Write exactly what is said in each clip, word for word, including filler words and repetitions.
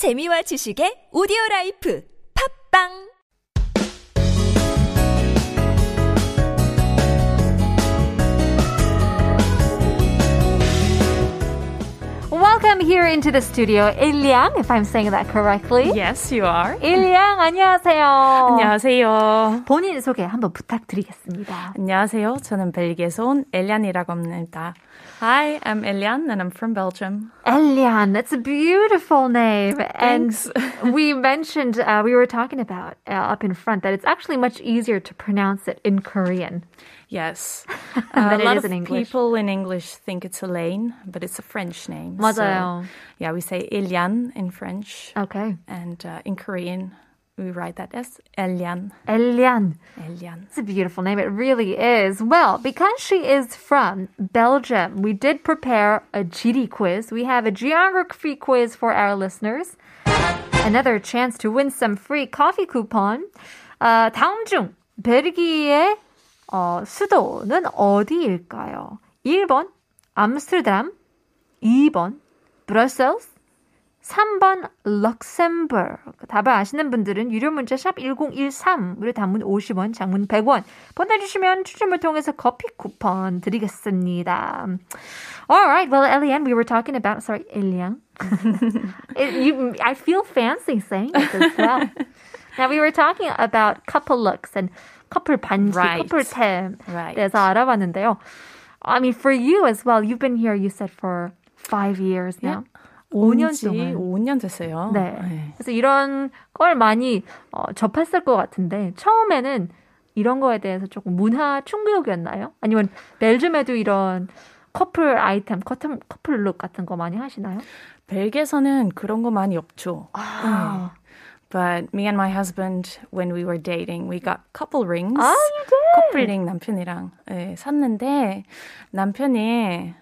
재미와 지식의 오디오라이프 팟빵 Welcome here into the studio, Eliane, if I'm saying that correctly. Yes, you are. Eliane, 안녕하세요. 안녕하세요. 본인 소개 한번 부탁드리겠습니다. 안녕하세요. 저는 벨기에에서 온 엘리안이라고 합니다. Hi, I'm Eliane and I'm from Belgium. Eliane, that's a beautiful name. Thanks. And we mentioned, uh, we were talking about uh, up in front that it's actually much easier to pronounce it in Korean. Yes. Uh, a lot of people in English think it's Elaine, but it's a French name. 맞아요. So, yeah, we say Eliane in French. Okay. And uh, in Korean, we write that as Eliane. Eliane. Eliane. It's a beautiful name. It really is. Well, because she is from Belgium, we did prepare a G D quiz. We have a geography quiz for our listeners. Another chance to win some free coffee coupon. Uh, 다음 중 벨기에 어, 수도는 어디일까요? 일 번 암스테르담, 이 번 브뤼셀스, 삼 번 럭셈부르크. 답을 아시는 분들은 유료 문자 샵 일공일삼으로 단문 오십 원, 장문 백 원 보내주시면 추첨을 통해서 커피 쿠폰 드리겠습니다. Alright, well, Eliane, we were talking about, sorry, Eliane. I feel fancy saying this as well. Now, we were talking about couple looks and couple 반지, right. couple 템. Right. 그래서 알아봤는데요. I mean, for you as well, you've been here, you said, for five years now. Yeah. 오 년 동안. 오 년 됐어요. 네. 네. 그래서 이런 걸 많이 어, 접했을 것 같은데, 처음에는 이런 거에 대해서 조금 문화 충격이었나요? 아니면 벨줌에도 이런 커플 아이템, 커플, 커플 룩 같은 거 많이 하시나요? 벨기에에서는 그런 거 많이 없죠. 아. 네. But me and my husband, when we were dating, we got couple rings. 아, you did? 커플 링 남편이랑 네, 샀는데, 남편이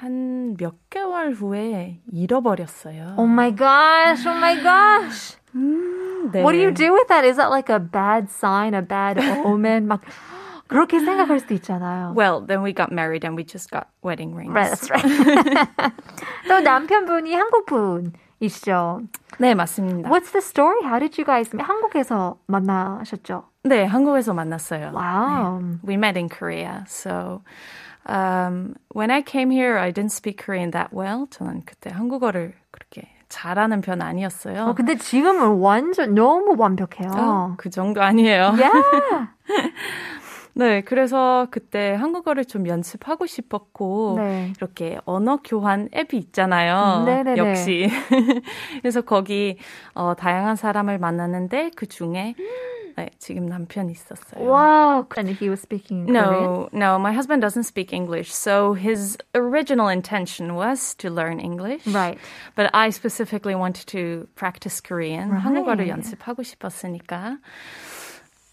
한 몇 개월 후에 잃어버렸어요. Oh my gosh, oh my gosh. 음, 네. What do you do with that? Is that like a bad sign, a bad omen? 막 그렇게 생각할 수도 있잖아요. Well, then we got married and we just got wedding rings. Right, that's right. 또 남편분이 한국분. 이시죠? 네, 맞습니다. What's the story? How did you guys meet? 한국에서 만나셨죠? 네, 한국에서 만났어요. Wow. 네. We met in Korea. So um, when I came here, I didn't speak Korean that well. 저는 그때 한국어를 그렇게 잘하는 편 아니었어요. 어, 근데 지금은 완전 너무 완벽해요. 어, 그 정도 아니에요. Yeah. 네, 그래서 그때 한국어를 좀 연습하고 싶었고 네. 이렇게 언어 교환 앱이 있잖아요. 네네네. 역시. 그래서 거기 어, 다양한 사람을 만났는데 그 중에 네, 지금 남편이 있었어요. Wow. And he was speaking Korean? No, no, my husband doesn't speak English. So his original intention was to learn English. Right. But I specifically wanted to practice Korean. Right. 한국어를 연습하고 싶었으니까.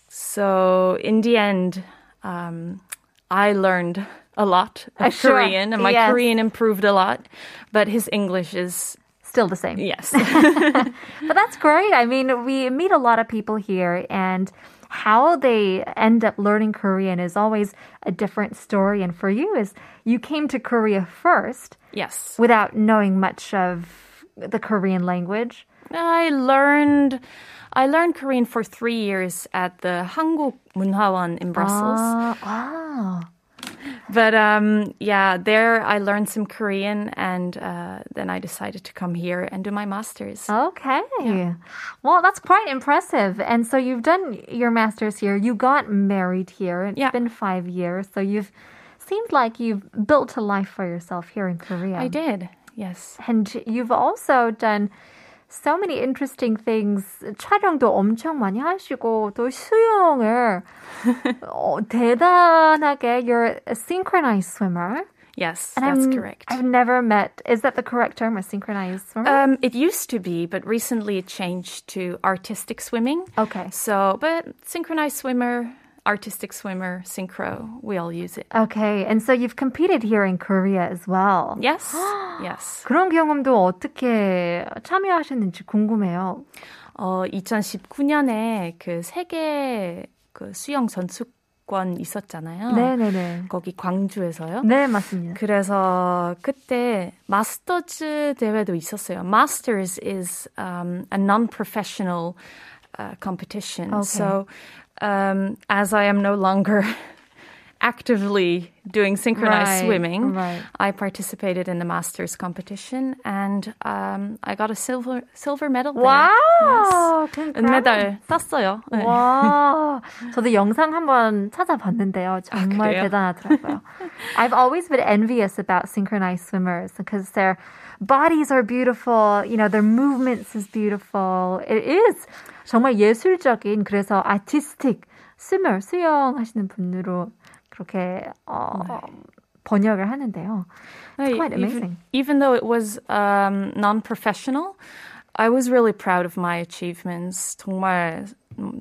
So in the end, um, I learned a lot of sure. Korean, and my yes. Korean improved a lot, but his English is still the same. Yes. But that's great. I mean, we meet a lot of people here, and how they end up learning Korean is always a different story. And for you, is you came to Korea first, yes, without knowing much of the Korean language. I learned I learned Korean for three years at the 한국 문화원 in Brussels. Uh, wow. But um, yeah, there I learned some Korean and uh, then I decided to come here and do my master's. Okay. Yeah. Well, that's quite impressive. And so you've done your master's here. You got married here. It's yeah. been five years. So you've seemed like you've built a life for yourself here in Korea. I did, yes. And you've also done so many interesting things. 촬영도 엄청 많이 하시고 또 수영을 어, 대단하게. You're a synchronized swimmer. Yes, and that's I'm, correct. I've never met. Is that the correct term, a synchronized swimmer? Um, it used to be, but recently it changed to artistic swimming. Okay. So, but synchronized swimmer, artistic swimmer, synchro, we all use it. Okay, and so you've competed here in Korea as well. Yes, yes. 그런 경험도 어떻게 참여하셨는지 궁금해요. 어, 이천십구 년에 그 세계 그 수영 전수 박람회관 있었잖아요. 네네네. 거기 광주에서요. 네, 맞습니다. 그래서 그때 마스터즈 대회도 있었어요. Masters is um, a non-professional uh, competition. Okay. So um, as I am no longer actively doing synchronized right, swimming, right. I participated in the Masters competition and um, I got a silver silver medal there. Wow! Yes. 은메달 땄어요. 와, 저도 영상 한번 찾아봤는데요. 정말 아, 대단하더라고요. I've always been envious about synchronized swimmers because their bodies are beautiful, you know, their movements is beautiful. It is 정말 예술적인, 그래서 artistic swimmer, 수영하시는 분으로 그렇게 어, 네. 번역을 하는데요. It's quite amazing. Even, even though it was um, non-professional, I was really proud of my achievements. 정말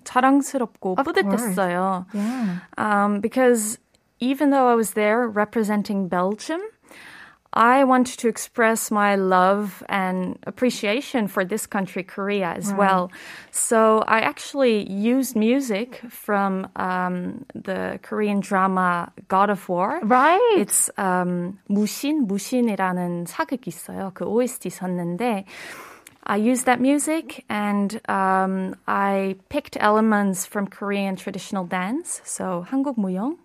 자랑스럽고 뿌듯했어요. Yeah. Um, because even though I was there representing Belgium, I wanted to express my love and appreciation for this country, Korea, as right. well. So I actually used music from um, the Korean drama God of War. Right. It's um, 무신, 무신이라는 사극이 있어요. 그 오에스티 썼는데 I used that music and um, I picked elements from Korean traditional dance, so 한국 무용.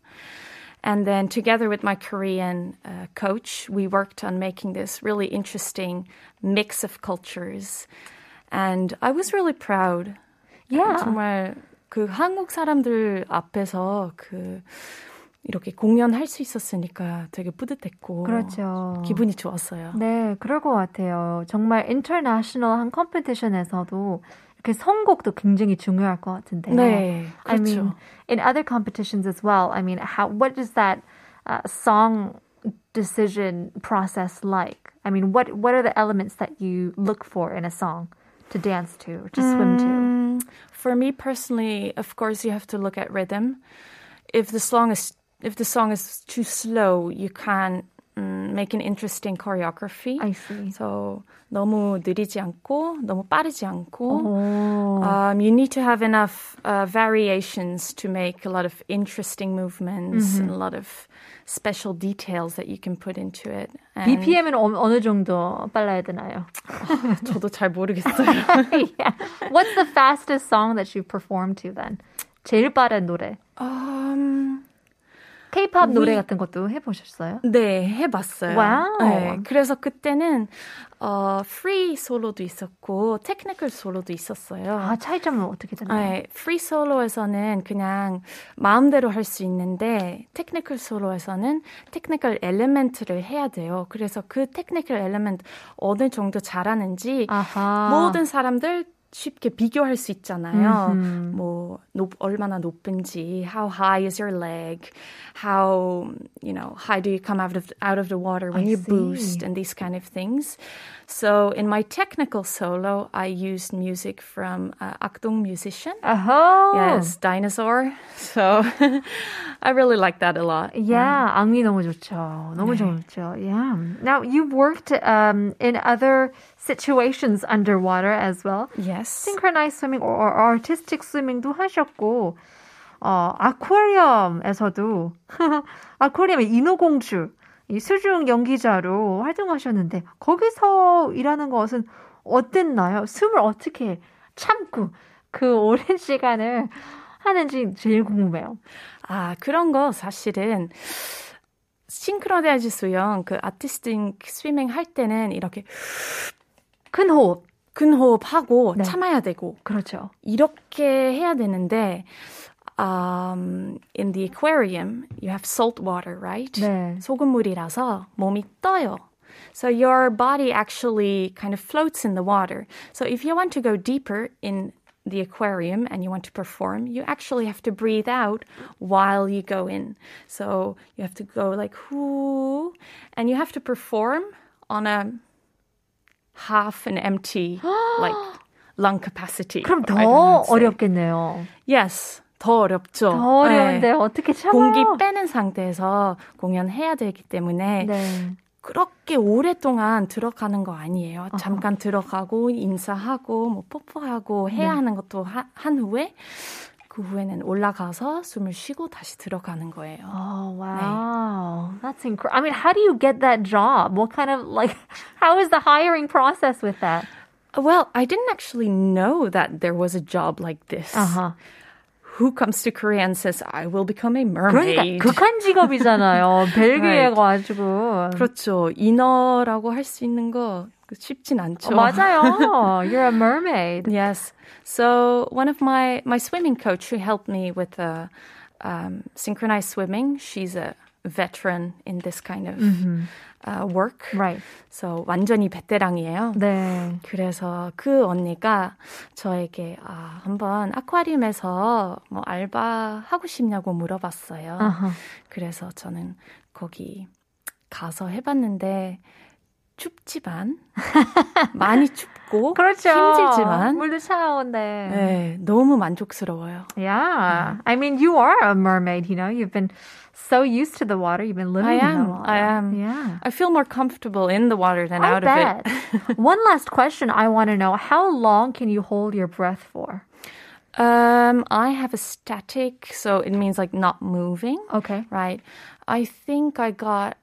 And then together with my Korean uh, coach, we worked on making this really interesting mix of cultures. And I was really proud. Yeah. 정말 그 한국 사람들 앞에서 그 이렇게 공연할 수 있었으니까 되게 뿌듯했고 그렇죠. 기분이 좋았어요. 네, 그럴 것 같아요. 정말 인터내셔널한 컴피티션에서도 그 선곡도 굉장히 중요할 것 같은데요. 네, 그렇죠. I mean, in other competitions as well, I mean, how, what is that uh, song decision process like? I mean, what, what are the elements that you look for in a song to dance to or to mm, swim to? For me personally, of course, you have to look at rhythm. If the song is, if the song is too slow, you can't make an interesting choreography. I see. So 너무 느리지 않고 너무 빠르지 않고 um, you need to have enough uh, variations to make a lot of interesting movements mm-hmm. and a lot of special details that you can put into it. And 비피엠은 어, 어느 정도 빨라야 되나요? 저도 잘 모르겠어요. yeah. What's the fastest song that you performed to then? 제일 빠른 노래. Um... K-pop 노래 같은 것도 해보셨어요? 네, 해봤어요. 와우. 네, 그래서 그때는 어, 프리 솔로도 있었고 테크니컬 솔로도 있었어요. 아, 차이점은 어떻게 되나요? 네, 프리 솔로에서는 그냥 마음대로 할 수 있는데 테크니컬 솔로에서는 테크니컬 엘리멘트를 해야 돼요. 그래서 그 테크니컬 엘리멘트 어느 정도 잘하는지 아하. 모든 사람들 쉽게 비교할 수 있잖아요. Mm-hmm. 뭐 높, 얼마나 높은지, how high is your leg, how you know high do you come out of out of the water when I you see. boost, and these kind of things. So in my technical solo, I used music from uh, 악동 musician. Uh-huh. Yes, Dinosaur. So I really like that a lot. Yeah, um, 악미 너무 좋죠. 너무 네. 좋죠. Yeah. Now you worked um, in other situations underwater as well. Yes. Synchronized swimming or, or artistic swimming도 하셨고 어, 아쿠아리움에서도 아쿠아리움의 인어공주 이 수중 연기자로 활동하셨는데 거기서 일하는 것은 어땠나요? 숨을 어떻게 참고 그 오랜 시간을 하는지 제일 궁금해요. 아, 그런 거 사실은 싱크로나이즈 수영 그 아티스틱 스위밍 할 때는 이렇게 큰 호흡 큰 호흡하고 네. 참아야 되고 그렇죠. 이렇게 해야 되는데 um, in the aquarium you have salt water, right? 네. 소금물이라서 몸이 떠요. So your body actually kind of floats in the water. So if you want to go deeper in the aquarium and you want to perform, you actually have to breathe out while you go in. So you have to go like whoo and you have to perform on a half an empty like lung capacity. 그럼 더 어렵겠네요. Yes. 더 어렵죠. 더 어려운데 네. 어떻게 참아요? 공기 빼는 상태에서 공연해야 되기 때문에 네. 그렇게 오랫동안 들어가는 거 아니에요. Uh-huh. 잠깐 들어가고 인사하고 뭐 뽀뽀하고 해야 네. 하는 것도 하, 한 후에 그 그 후에는 올라가서 숨을 쉬고 다시 들어가는 거예요. Oh, wow. 네. That's incredible. I mean, how do you get that job? What kind of, like, how is the hiring process with that? Well, I didn't actually know that there was a job like this. Uh-huh. Who comes to Korea and says, I will become a mermaid. 그러니까 극한 직업이잖아요. 벨기에 가지고. 그렇죠. 인어라고 할 수 있는 거 쉽진 않죠. 맞아요. You're a mermaid. Yes. So one of my, my swimming coach who helped me with uh, um, synchronized swimming, she's a veteran in this kind of mm-hmm. uh, work. Right. So 완전히 베테랑이에요. 네. 그래서 그 언니가 저에게 아, 한번 아쿠아리움에서 뭐 알바 하고 싶냐고 물어봤어요. Uh-huh. 그래서 저는 거기 가서 해봤는데 춥지만 많이 춥고 그렇죠. 힘들지만 물도 차가운데 네, 너무 만족스러워요. Yeah. 네. I mean, you are a mermaid, you know. You've been so used to the water. You've been living I am, in the water. I am. Yeah. I feel more comfortable in the water than I out bet. of it. One last question I want to know. How long can you hold your breath for? Um, I have a static, so it means like not moving. Okay. Right. I think I got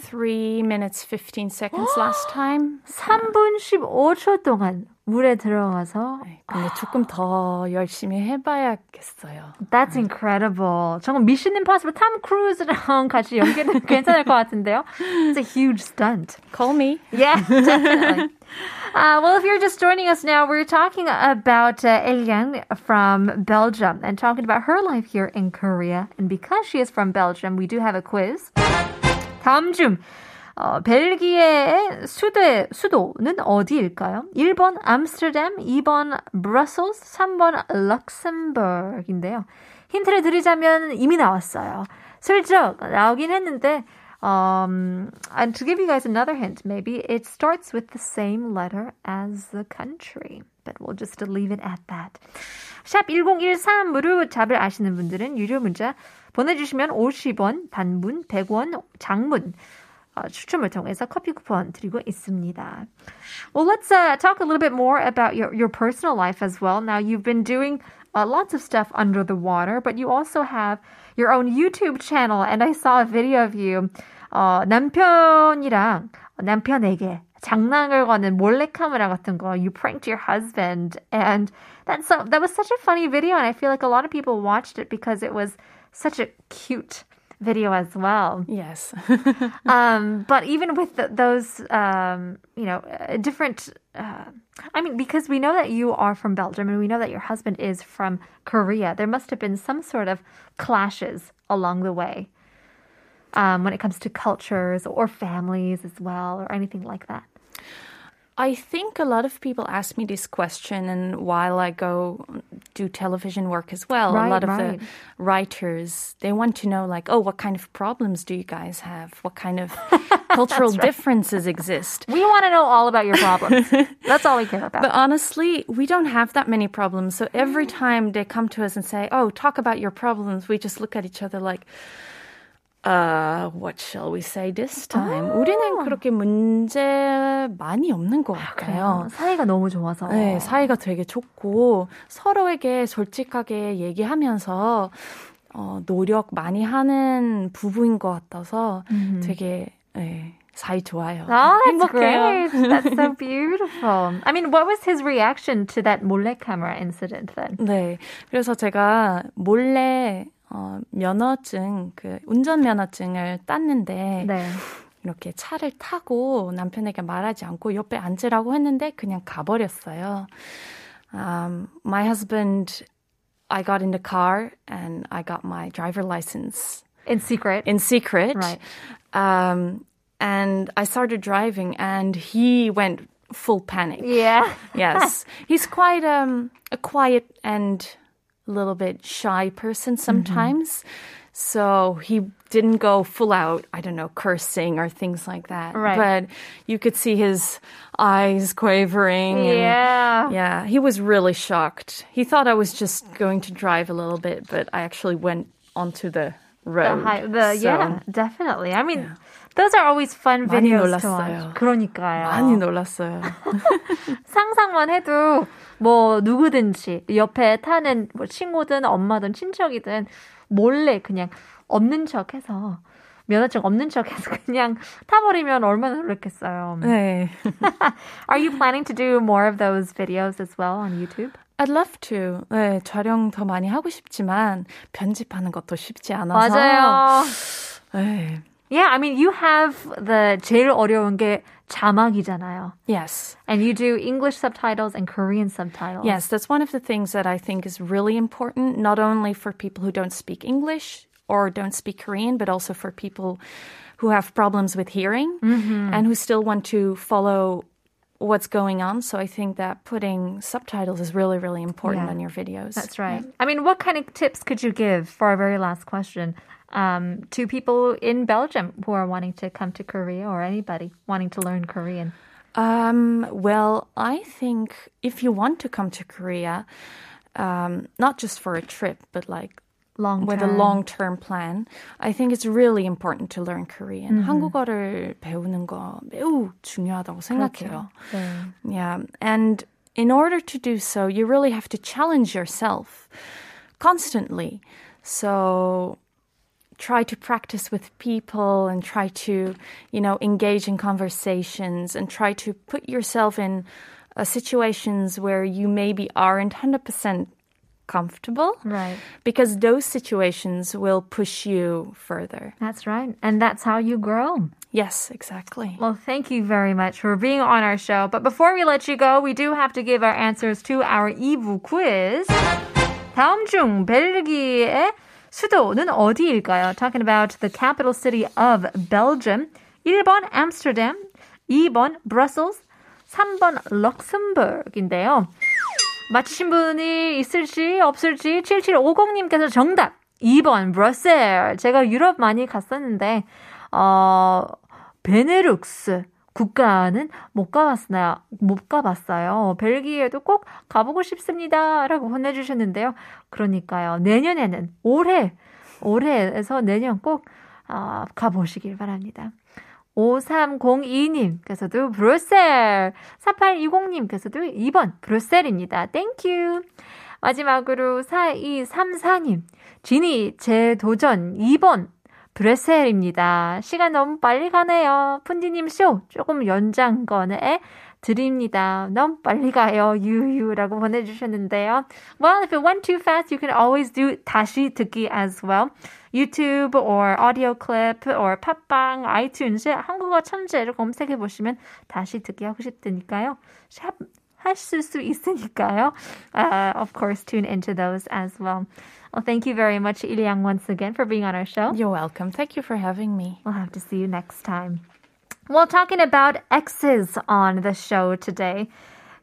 three minutes fifteen seconds last time. 삼 분 십오 초 동안 물에 들어가서. 네, 근데 조금 더 열심히 해봐야겠어요. That's incredible. 정말 미션 임파서블 톰 크루즈랑 같이 연기해도 괜찮을 것 같은데요. It's a huge stunt. Call me. Yeah, definitely. Uh, well, if you're just joining us now, we're talking about uh, Eliane from Belgium and talking about her life here in Korea. And because she is from Belgium, we do have a quiz. 다음 중 어, 벨기에의 수대, 수도는 어디일까요? 일 번 암스테르담, 이 번 브러셀스, 삼 번 럭셈버그인데요. 힌트를 드리자면 이미 나왔어요. 슬쩍 나오긴 했는데 um, and to give you guys another hint, maybe it starts with the same letter as the country. But we'll just leave it at that. 샵 일공일삼 무료잡을 아시는 분들은 유료 문자 보내주시면 오십 원, 단문, 백 원, 장문 어, 추첨을 통해서 커피 쿠폰 드리고 있습니다. Well, let's uh, talk a little bit more about your, your personal life as well. Now, you've been doing uh, lots of stuff under the water, but you also have your own YouTube channel. And I saw a video of you. 어, 남편이랑 남편에게 장난을 거는 몰래카메라 같은 거. You pranked your husband. And that's so, that was such a funny video. And I feel like a lot of people watched it because it was such a cute video as well. Yes. um, but even with the, those, um, you know, uh, different, uh, I mean, because we know that you are from Belgium and we know that your husband is from Korea, there must have been some sort of clashes along the way um, when it comes to cultures or families as well or anything like that. I think a lot of people ask me this question, and while I go do television work as well, right, a lot right. of the writers, they want to know like, oh, what kind of problems do you guys have? What kind of cultural right. differences exist? We want to know all about your problems. That's all we care about. But honestly, we don't have that many problems. So every time they come to us and say, oh, talk about your problems, we just look at each other like, Uh, what shall we say this time? 아, 우리는 그렇게 문제 많이 없는 것 같아요. 아, 사이가 너무 좋아서. 네, 사이가 되게 좋고 서로에게 솔직하게 얘기하면서 어, 노력 많이 하는 부부인 것 같아서 음. 되게 네, 사이 좋아요. Oh, that's great. That's so beautiful. I mean, what was his reaction to that 몰래 camera incident then? 네, 그래서 제가 몰래 어, 면허증, 그 운전면허증을 땄는데 네. 이렇게 차를 타고 남편에게 말하지 않고 옆에 앉으라고 했는데 그냥 가버렸어요. Um, my husband, I got in the car and I got my driver license. In secret? In secret. Right. Um, and I started driving and he went full panic. Yeah. Yes. He's quite um, a quiet and a little bit shy person sometimes. Mm-hmm. So he didn't go full out, I don't know, cursing or things like that. Right. But you could see his eyes quavering. Yeah. And yeah. He was really shocked. He thought I was just going to drive a little bit, but I actually went onto the road. The high, the, so, yeah, definitely. I mean, yeah. Those are always fun videos to watch. 그러니까요. 많이 놀랐어요. 상상만 해도 뭐 누구든지 옆에 타는 뭐 친구든 엄마든 친척이든 몰래 그냥 없는 척해서 면허증 없는 척해서 그냥 타버리면 얼마나 놀랐겠어요. 네. Are you planning to do more of those videos as well on YouTube? I'd love to. 네, 촬영 더 많이 하고 싶지만 편집하는 것도 쉽지 않아서. 맞아요. 네. Yeah, I mean, you have the 제일 어려운 게 자막이잖아요. Yes. And you do English subtitles and Korean subtitles. Yes, that's one of the things that I think is really important, not only for people who don't speak English or don't speak Korean, but also for people who have problems with hearing mm-hmm. and who still want to follow what's going on. So I think that putting subtitles is really, really important yeah. on your videos. That's right. Yeah. I mean, what kind of tips could you give for our very last question um, to people in Belgium who are wanting to come to Korea or anybody wanting to learn Korean? Um, well, I think if you want to come to Korea, um, not just for a trip, but like long with a long-term plan, I think it's really important to learn Korean. Mm-hmm. 한국어를 배우는 거 매우 중요하다고 생각해요. 네. Yeah, and in order to do so, you really have to challenge yourself constantly. So try to practice with people and try to, you know, engage in conversations and try to put yourself in uh, situations where you maybe aren't one hundred percent comfortable. Right. Because those situations will push you further. That's right. And that's how you grow. Yes, exactly. Well, thank you very much for being on our show. But before we let you go, we do have to give our answers to our 이부 quiz. 다음 중 벨기에 수도는 어디일까요? Talking about the capital city of Belgium. 일 번 Amsterdam, 이 번 Brussels, 삼 번 럭셈버그인데요. 맞히신 분이 있을지 없을지 칠칠오공님께서 정답 이 번 브뤼셀. 제가 유럽 많이 갔었는데 어, 베네룩스 국가는 못 가봤어요. 못 가봤어요. 벨기에도 꼭 가보고 싶습니다. 라고 보내주셨는데요. 그러니까요. 내년에는 올해, 올해에서 내년 꼭 어, 가보시길 바랍니다. 오삼공이님께서도 브뤼셀, 사팔이공님께서도 이 번 브뤼셀입니다. 땡큐. 마지막으로 사이삼사님, 진이 재도전 이 번 브뤼셀입니다. 시간 너무 빨리 가네요. 푼디님 쇼 조금 연장건에 드립니다. 너무 빨리 가요. 유유라고 보내주셨는데요. Well, if it went too fast, you can always do 다시 듣기 as well. YouTube or audio clip or 팟빵, iTunes, 한국어 천재를 검색해보시면 다시 듣기 하고 싶으니까요. 샵 하실 수 있으니까요. Uh, of course, tune into those as well. Well, thank you very much, Eliane, once again for being on our show. You're welcome. Thank you for having me. We'll have to see you next time. Well, talking about exes on the show today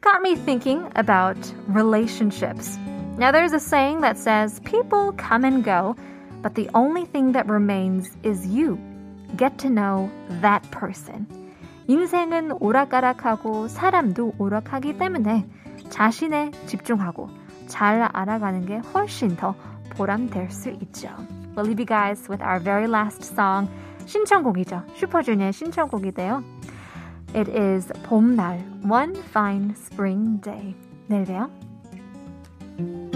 got me thinking about relationships. Now, there's a saying that says, people come and go, but the only thing that remains is you. Get to know that person. 인생은 오락가락하고 사람도 오락하기 때문에 자신에 집중하고 잘 알아가는 게 훨씬 더 보람될 수 있죠. We'll leave you guys with our very last song. 신청곡이죠. 슈퍼주니어의 신청곡인데요. It is 봄날, One Fine Spring Day. 내일 봬요.